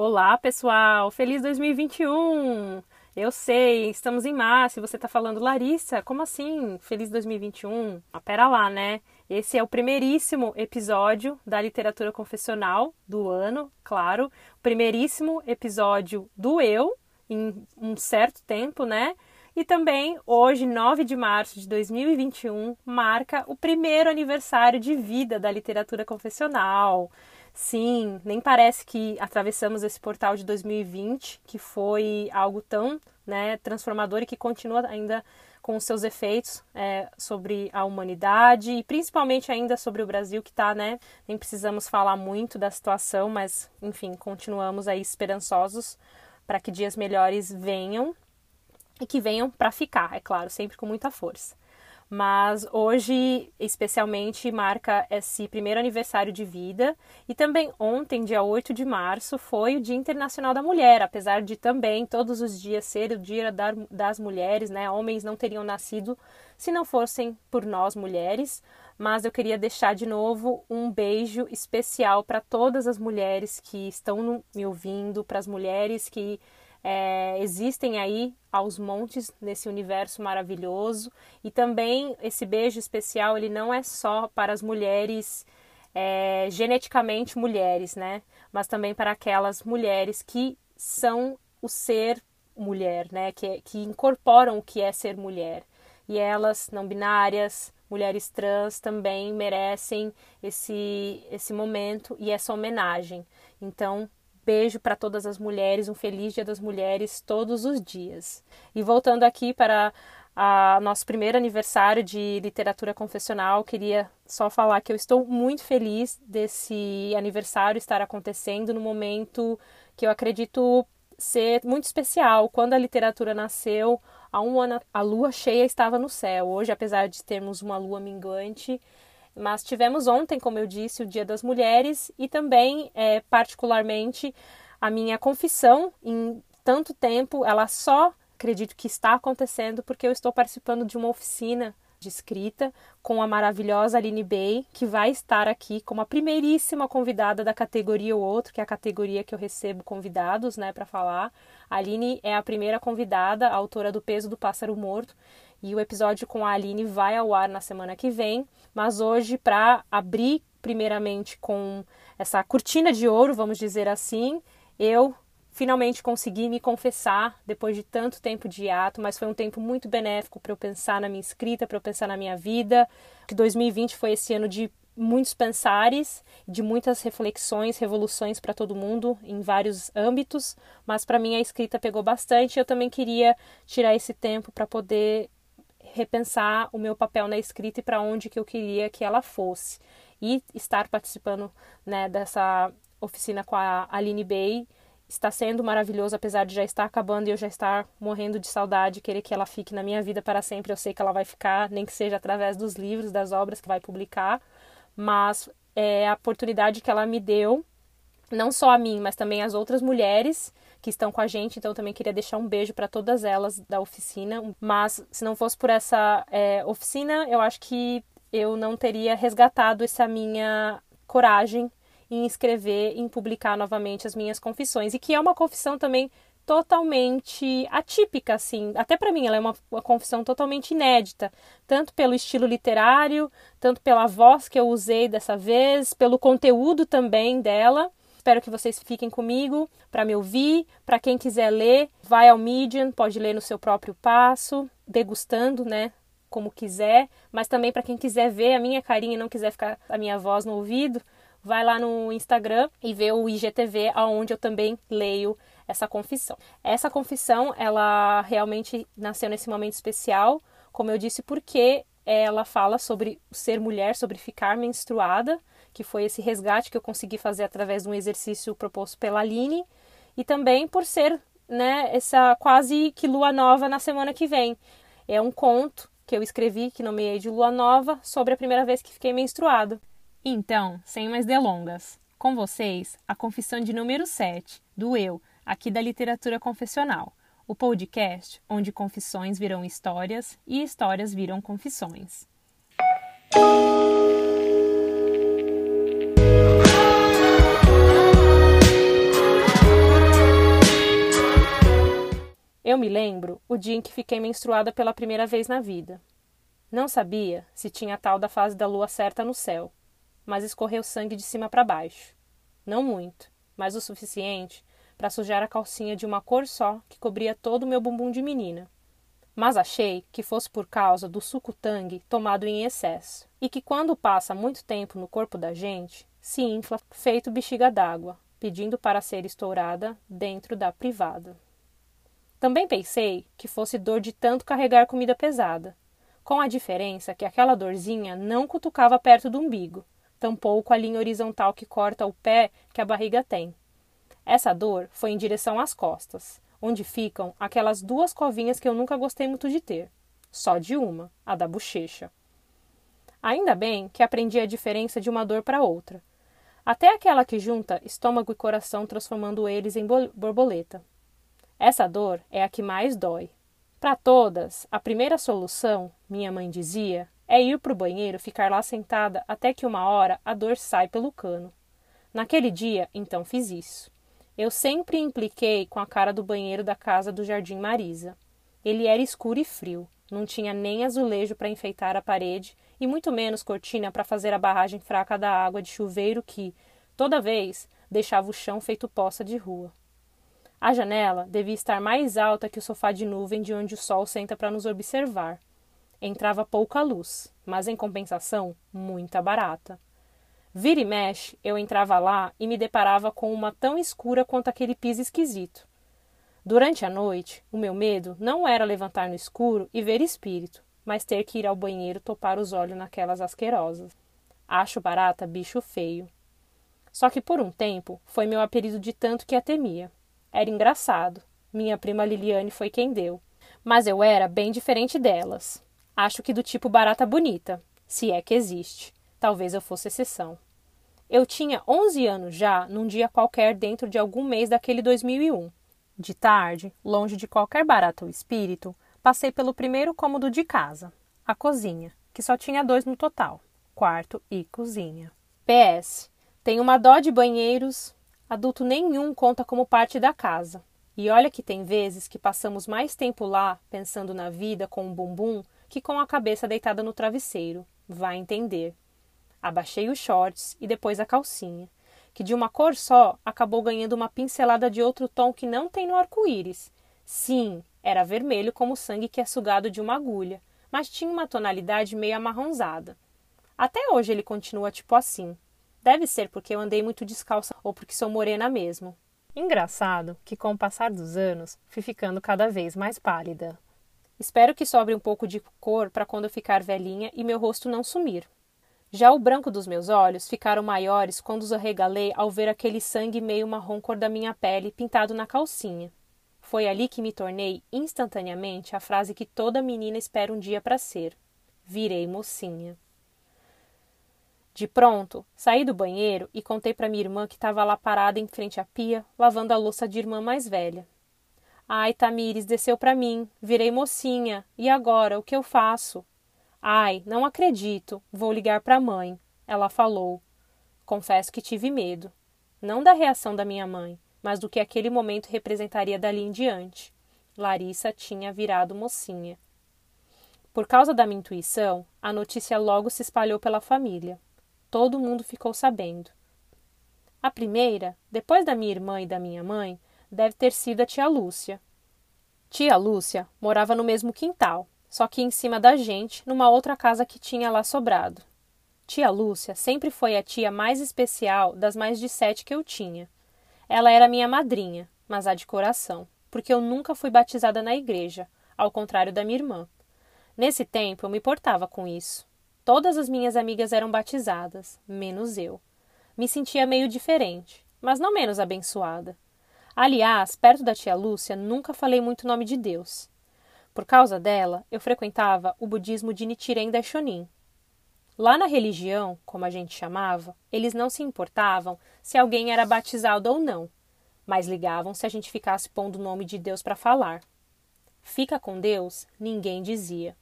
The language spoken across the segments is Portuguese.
Olá pessoal, feliz 2021! Eu sei, estamos em março e você está falando, Larissa, como assim? Feliz 2021? Ah, pera lá, né? Esse é o primeiríssimo episódio da Literatura Confessional do ano, claro. Primeiríssimo episódio do eu, em um certo tempo, né? E também, hoje, 9 de março de 2021, marca o primeiro aniversário de vida da Literatura Confessional. Sim, nem parece que atravessamos esse portal de 2020, que foi algo tão transformador e que continua ainda com os seus efeitos sobre a humanidade e principalmente ainda sobre o Brasil, que está, nem precisamos falar muito da situação, mas, enfim, continuamos aí esperançosos para que dias melhores venham e que venham para ficar, é claro, sempre com muita força. Mas hoje, especialmente, marca esse primeiro aniversário de vida. E também ontem, dia 8 de março, foi o Dia Internacional da Mulher. Apesar de também todos os dias ser o Dia das Mulheres, né? Homens não teriam nascido se não fossem por nós mulheres. Mas eu queria deixar de novo um beijo especial para todas as mulheres que estão me ouvindo, para as mulheres que... existem aí aos montes nesse universo maravilhoso. E também esse beijo especial, ele não é só para as mulheres geneticamente mulheres, né? Mas também para aquelas mulheres que são o ser mulher, né? Que incorporam o que é ser mulher. E elas, não binárias, mulheres trans, também merecem esse momento e essa homenagem. Então, beijo para todas as mulheres, um feliz Dia das Mulheres todos os dias. E voltando aqui para nosso primeiro aniversário de Literatura Confessional, queria só falar que eu estou muito feliz desse aniversário estar acontecendo no momento que eu acredito ser muito especial. Quando a literatura nasceu, há um ano a lua cheia estava no céu. Hoje, apesar de termos uma lua minguante, mas tivemos ontem, como eu disse, o Dia das Mulheres e também, particularmente, a minha confissão em tanto tempo, ela só acredito que está acontecendo porque eu estou participando de uma oficina de escrita com a maravilhosa Aline Bey, que vai estar aqui como a primeiríssima convidada da categoria O Outro, que é a categoria que eu recebo convidados, para falar. A Aline é a primeira convidada, a autora do Peso do Pássaro Morto, e o episódio com a Aline vai ao ar na semana que vem, mas hoje, para abrir primeiramente com essa cortina de ouro, vamos dizer assim, eu finalmente consegui me confessar depois de tanto tempo de hiato, mas foi um tempo muito benéfico para eu pensar na minha escrita, para eu pensar na minha vida, que 2020 foi esse ano de muitos pensares, de muitas reflexões, revoluções para todo mundo em vários âmbitos, mas para mim a escrita pegou bastante. Eu também queria tirar esse tempo para poder repensar o meu papel na escrita e para onde que eu queria que ela fosse. E estar participando dessa oficina com a Aline Bey está sendo maravilhoso, apesar de já estar acabando e eu já estar morrendo de saudade, querer que ela fique na minha vida para sempre. Eu sei que ela vai ficar, nem que seja através dos livros, das obras que vai publicar, mas é a oportunidade que ela me deu, não só a mim, mas também às outras mulheres que estão com a gente, então eu também queria deixar um beijo para todas elas da oficina, mas se não fosse por essa oficina, eu acho que eu não teria resgatado essa minha coragem em escrever, em publicar novamente as minhas confissões, e que é uma confissão também totalmente atípica, assim, até para mim ela é uma confissão totalmente inédita, tanto pelo estilo literário, tanto pela voz que eu usei dessa vez, pelo conteúdo também dela. Espero que vocês fiquem comigo para me ouvir. Para quem quiser ler, vai ao Medium, pode ler no seu próprio passo, degustando, como quiser. Mas também para quem quiser ver a minha carinha e não quiser ficar a minha voz no ouvido, vai lá no Instagram e vê o IGTV, onde eu também leio essa confissão. Essa confissão, ela realmente nasceu nesse momento especial, como eu disse, porque ela fala sobre ser mulher, sobre ficar menstruada, que foi esse resgate que eu consegui fazer através de um exercício proposto pela Aline, e também por ser essa quase que lua nova na semana que vem. É um conto que eu escrevi, que nomeei de Lua Nova, sobre a primeira vez que fiquei menstruada. Então, sem mais delongas, com vocês, a confissão de número 7, do Eu, aqui da Literatura Confessional, o podcast onde confissões viram histórias e histórias viram confissões. Eu me lembro o dia em que fiquei menstruada pela primeira vez na vida. Não sabia se tinha a tal da fase da lua certa no céu, mas escorreu sangue de cima para baixo. Não muito, mas o suficiente para sujar a calcinha de uma cor só que cobria todo o meu bumbum de menina. Mas achei que fosse por causa do suco tangue tomado em excesso, e que quando passa muito tempo no corpo da gente, se infla feito bexiga d'água, pedindo para ser estourada dentro da privada. Também pensei que fosse dor de tanto carregar comida pesada, com a diferença que aquela dorzinha não cutucava perto do umbigo, tampouco a linha horizontal que corta o pé que a barriga tem. Essa dor foi em direção às costas, onde ficam aquelas duas covinhas que eu nunca gostei muito de ter, só de uma, a da bochecha. Ainda bem que aprendi a diferença de uma dor para outra, até aquela que junta estômago e coração transformando eles em borboleta. Essa dor é a que mais dói. Para todas, a primeira solução, minha mãe dizia, é ir para o banheiro, ficar lá sentada até que uma hora a dor sai pelo cano. Naquele dia, então, fiz isso. Eu sempre impliquei com a cara do banheiro da casa do Jardim Marisa. Ele era escuro e frio, não tinha nem azulejo para enfeitar a parede e muito menos cortina para fazer a barragem fraca da água de chuveiro que, toda vez, deixava o chão feito poça de rua. A janela devia estar mais alta que o sofá de nuvem de onde o sol senta para nos observar. Entrava pouca luz, mas em compensação, muita barata. Vira e mexe, eu entrava lá e me deparava com uma tão escura quanto aquele piso esquisito. Durante a noite, o meu medo não era levantar no escuro e ver espírito, mas ter que ir ao banheiro topar os olhos naquelas asquerosas. Acho barata bicho feio. Só que por um tempo foi meu apelido de tanto que a temia. Era engraçado. Minha prima Liliane foi quem deu. Mas eu era bem diferente delas. Acho que do tipo barata bonita, se é que existe. Talvez eu fosse exceção. Eu tinha 11 anos já, num dia qualquer dentro de algum mês daquele 2001. De tarde, longe de qualquer barata ou espírito, passei pelo primeiro cômodo de casa, a cozinha, que só tinha 2 no total, quarto e cozinha. PS. Tem uma dó de banheiros... Adulto nenhum conta como parte da casa. E olha que tem vezes que passamos mais tempo lá, pensando na vida com o bumbum, que com a cabeça deitada no travesseiro. Vai entender. Abaixei os shorts e depois a calcinha, que de uma cor só acabou ganhando uma pincelada de outro tom que não tem no arco-íris. Sim, era vermelho como o sangue que é sugado de uma agulha, mas tinha uma tonalidade meio amarronzada. Até hoje ele continua tipo assim. Deve ser porque eu andei muito descalça ou porque sou morena mesmo. Engraçado que com o passar dos anos fui ficando cada vez mais pálida. Espero que sobre um pouco de cor para quando eu ficar velhinha e meu rosto não sumir. Já o branco dos meus olhos ficaram maiores quando os arregalei ao ver aquele sangue meio marrom cor da minha pele pintado na calcinha. Foi ali que me tornei instantaneamente a frase que toda menina espera um dia para ser. Virei mocinha. De pronto, saí do banheiro e contei para minha irmã que estava lá parada em frente à pia, lavando a louça de irmã mais velha. Ai, Tamires, desceu para mim, virei mocinha, e agora, o que eu faço? Ai, não acredito, vou ligar para a mãe, ela falou. Confesso que tive medo, não da reação da minha mãe, mas do que aquele momento representaria dali em diante. Larissa tinha virado mocinha. Por causa da minha intuição, a notícia logo se espalhou pela família. Todo mundo ficou sabendo. A primeira, depois da minha irmã e da minha mãe, deve ter sido a tia Lúcia. Tia Lúcia morava no mesmo quintal, só que em cima da gente, numa outra casa que tinha lá sobrado. Tia Lúcia sempre foi a tia mais especial das mais de 7 que eu tinha. Ela era minha madrinha, mas a de coração, porque eu nunca fui batizada na igreja, ao contrário da minha irmã. Nesse tempo, eu me portava com isso. Todas as minhas amigas eram batizadas, menos eu. Me sentia meio diferente, mas não menos abençoada. Aliás, perto da tia Lúcia, nunca falei muito o nome de Deus. Por causa dela, eu frequentava o budismo de Nichiren Daishonin. Lá na religião, como a gente chamava, eles não se importavam se alguém era batizado ou não, mas ligavam se a gente ficasse pondo o nome de Deus para falar. Fica com Deus, ninguém dizia.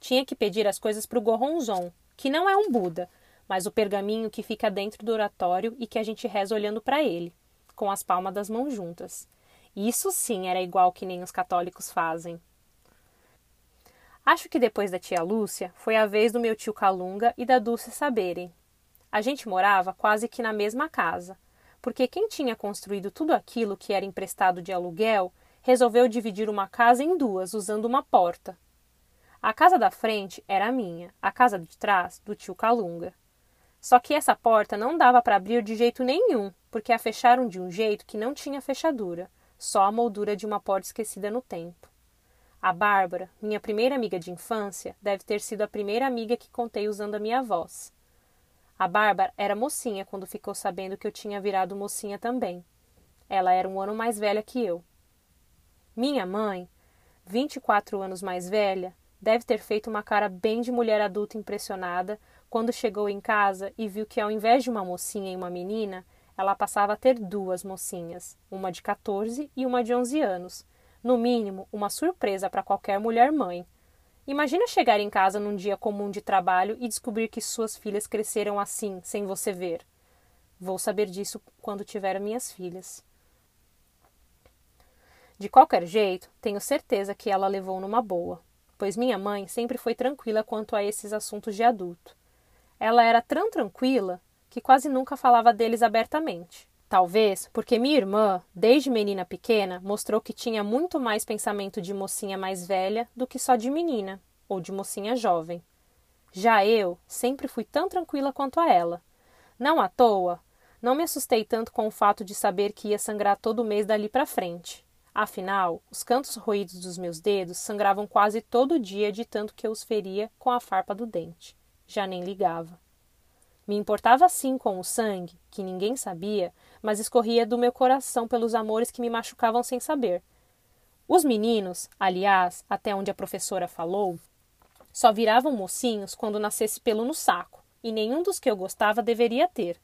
Tinha que pedir as coisas para o Gohonzon, que não é um Buda, mas o pergaminho que fica dentro do oratório e que a gente reza olhando para ele, com as palmas das mãos juntas. Isso sim era igual que nem os católicos fazem. Acho que depois da tia Lúcia, foi a vez do meu tio Calunga e da Dulce saberem. A gente morava quase que na mesma casa, porque quem tinha construído tudo aquilo que era emprestado de aluguel resolveu dividir uma casa em duas, usando uma porta. A casa da frente era minha, a casa de trás, do tio Calunga. Só que essa porta não dava para abrir de jeito nenhum, porque a fecharam de um jeito que não tinha fechadura, só a moldura de uma porta esquecida no tempo. A Bárbara, minha primeira amiga de infância, deve ter sido a primeira amiga que contei usando a minha voz. A Bárbara era mocinha quando ficou sabendo que eu tinha virado mocinha também. Ela era um ano mais velha que eu. Minha mãe, 24 anos mais velha, deve ter feito uma cara bem de mulher adulta impressionada quando chegou em casa e viu que ao invés de uma mocinha e uma menina, ela passava a ter duas mocinhas, uma de 14 e uma de 11 anos. No mínimo, uma surpresa para qualquer mulher mãe. Imagina chegar em casa num dia comum de trabalho e descobrir que suas filhas cresceram assim, sem você ver. Vou saber disso quando tiver minhas filhas. De qualquer jeito, tenho certeza que ela levou numa boa, pois minha mãe sempre foi tranquila quanto a esses assuntos de adulto. Ela era tão tranquila que quase nunca falava deles abertamente. Talvez porque minha irmã, desde menina pequena, mostrou que tinha muito mais pensamento de mocinha mais velha do que só de menina, ou de mocinha jovem. Já eu sempre fui tão tranquila quanto a ela. Não à toa, não me assustei tanto com o fato de saber que ia sangrar todo mês dali para frente. Afinal, os cantos roídos dos meus dedos sangravam quase todo dia de tanto que eu os feria com a farpa do dente. Já nem ligava. Me importava sim com o sangue, que ninguém sabia, mas escorria do meu coração pelos amores que me machucavam sem saber. Os meninos, aliás, até onde a professora falou, só viravam mocinhos quando nascesse pelo no saco, e nenhum dos que eu gostava deveria ter.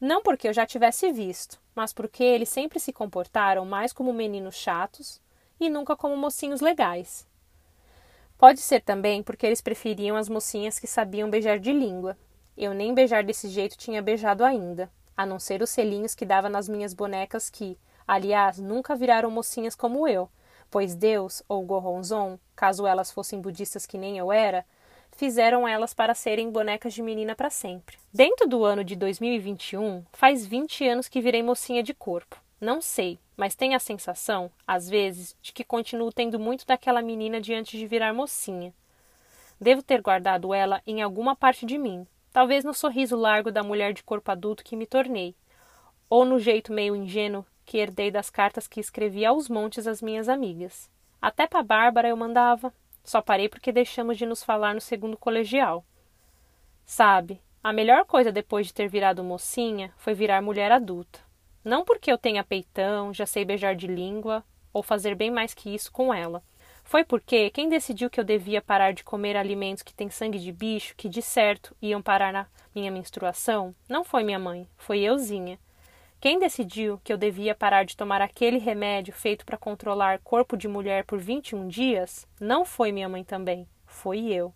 Não porque eu já tivesse visto, mas porque eles sempre se comportaram mais como meninos chatos e nunca como mocinhos legais. Pode ser também porque eles preferiam as mocinhas que sabiam beijar de língua. Eu nem beijar desse jeito tinha beijado ainda, a não ser os selinhos que dava nas minhas bonecas que, aliás, nunca viraram mocinhas como eu, pois Deus, ou Gohonzon, caso elas fossem budistas que nem eu era, fizeram elas para serem bonecas de menina para sempre. Dentro do ano de 2021, faz 20 anos que virei mocinha de corpo. Não sei, mas tenho a sensação, às vezes, de que continuo tendo muito daquela menina de antes de virar mocinha. Devo ter guardado ela em alguma parte de mim, talvez no sorriso largo da mulher de corpo adulto que me tornei, ou no jeito meio ingênuo que herdei das cartas que escrevi aos montes às minhas amigas. Até para Bárbara eu mandava. Só parei porque deixamos de nos falar no segundo colegial. Sabe, a melhor coisa depois de ter virado mocinha foi virar mulher adulta. Não porque eu tenha peitão, já sei beijar de língua, ou fazer bem mais que isso com ela. Foi porque quem decidiu que eu devia parar de comer alimentos que têm sangue de bicho, que de certo iam parar na minha menstruação, não foi minha mãe, foi euzinha. Quem decidiu que eu devia parar de tomar aquele remédio feito para controlar corpo de mulher por 21 dias, não foi minha mãe também, foi eu.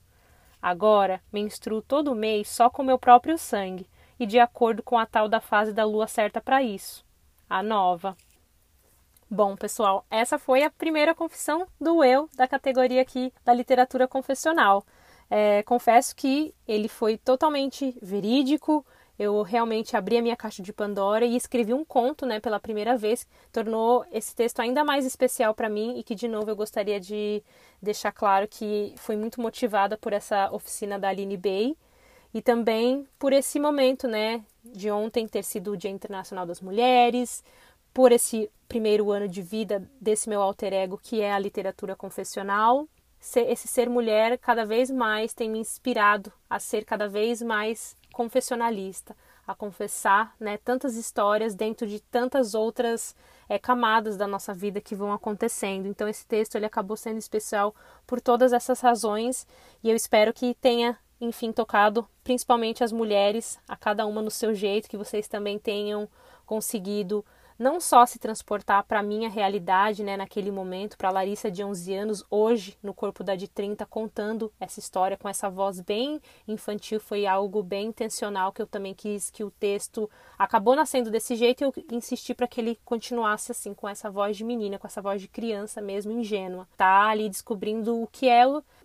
Agora, menstruo todo mês só com meu próprio sangue e de acordo com a tal da fase da lua certa para isso, a nova. Bom, pessoal, essa foi a primeira confissão do eu da categoria aqui da literatura confessional. Confesso que ele foi totalmente verídico. Eu realmente abri a minha caixa de Pandora e escrevi um conto, né, pela primeira vez. Tornou esse texto ainda mais especial para mim e que, de novo, eu gostaria de deixar claro que fui muito motivada por essa oficina da Aline Bey e também por esse momento, né, de ontem ter sido o Dia Internacional das Mulheres, por esse primeiro ano de vida desse meu alter ego que é a literatura confessional. Esse ser mulher cada vez mais tem me inspirado a ser cada vez mais confessionalista, a confessar, né, tantas histórias dentro de tantas outras camadas da nossa vida que vão acontecendo. Então esse texto ele acabou sendo especial por todas essas razões e eu espero que tenha, enfim, tocado principalmente as mulheres, a cada uma no seu jeito, que vocês também tenham conseguido não só se transportar para a minha realidade, né, naquele momento, para a Larissa de 11 anos, hoje, no corpo da de 30, contando essa história com essa voz bem infantil, foi algo bem intencional, que eu também quis que o texto acabou nascendo desse jeito e eu insisti para que ele continuasse assim, com essa voz de menina, com essa voz de criança mesmo, ingênua. Tá ali descobrindo o que é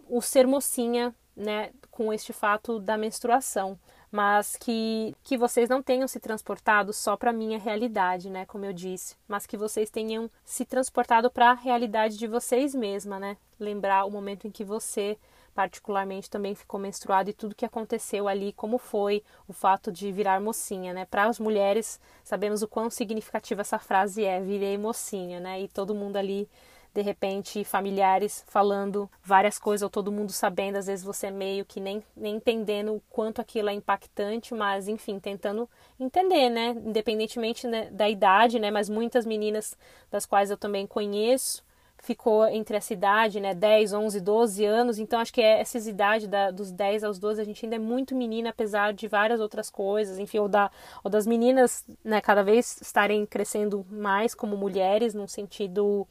o ser mocinha, né, com este fato da menstruação. Mas que vocês não tenham se transportado só para a minha realidade, né, como eu disse, mas que vocês tenham se transportado para a realidade de vocês mesma, né, lembrar o momento em que você particularmente também ficou menstruada e tudo que aconteceu ali, como foi o fato de virar mocinha, né, para as mulheres sabemos o quão significativa essa frase é, virei mocinha, né, e todo mundo ali de repente familiares falando várias coisas, ou todo mundo sabendo, às vezes você meio que nem entendendo o quanto aquilo é impactante, mas enfim, tentando entender, né, independentemente, né, da idade, né, mas muitas meninas das quais eu também conheço, ficou entre essa idade, né, 10, 11, 12 anos, então acho que essas idades dos 10 aos 12, a gente ainda é muito menina, apesar de várias outras coisas, enfim, ou das meninas, né, cada vez estarem crescendo mais como mulheres, num sentido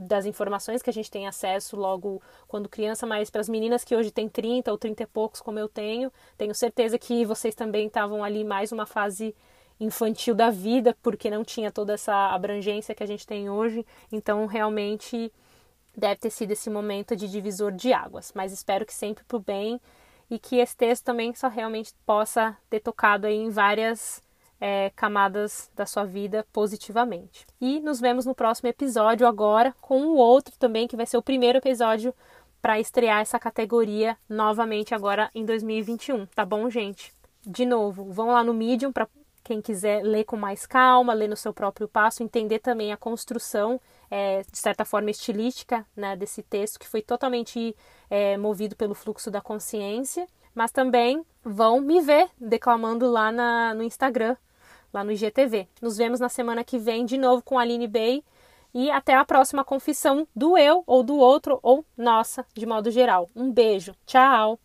das informações que a gente tem acesso logo quando criança, mas para as meninas que hoje têm 30 ou 30 e poucos, como eu tenho certeza que vocês também estavam ali mais uma fase infantil da vida, porque não tinha toda essa abrangência que a gente tem hoje, então realmente deve ter sido esse momento de divisor de águas, mas espero que sempre pro bem e que esse texto também só realmente possa ter tocado aí em várias camadas da sua vida positivamente. E nos vemos no próximo episódio agora com o outro também, que vai ser o primeiro episódio para estrear essa categoria novamente agora em 2021, tá bom, gente? De novo, vão lá no Medium para quem quiser ler com mais calma, ler no seu próprio passo, entender também a construção, de certa forma, estilística, né, desse texto, que foi totalmente movido pelo fluxo da consciência, mas também vão me ver declamando lá no Instagram, lá no IGTV. Nos vemos na semana que vem de novo com a Aline Bey e até a próxima confissão do eu ou do outro ou nossa, de modo geral. Um beijo, tchau!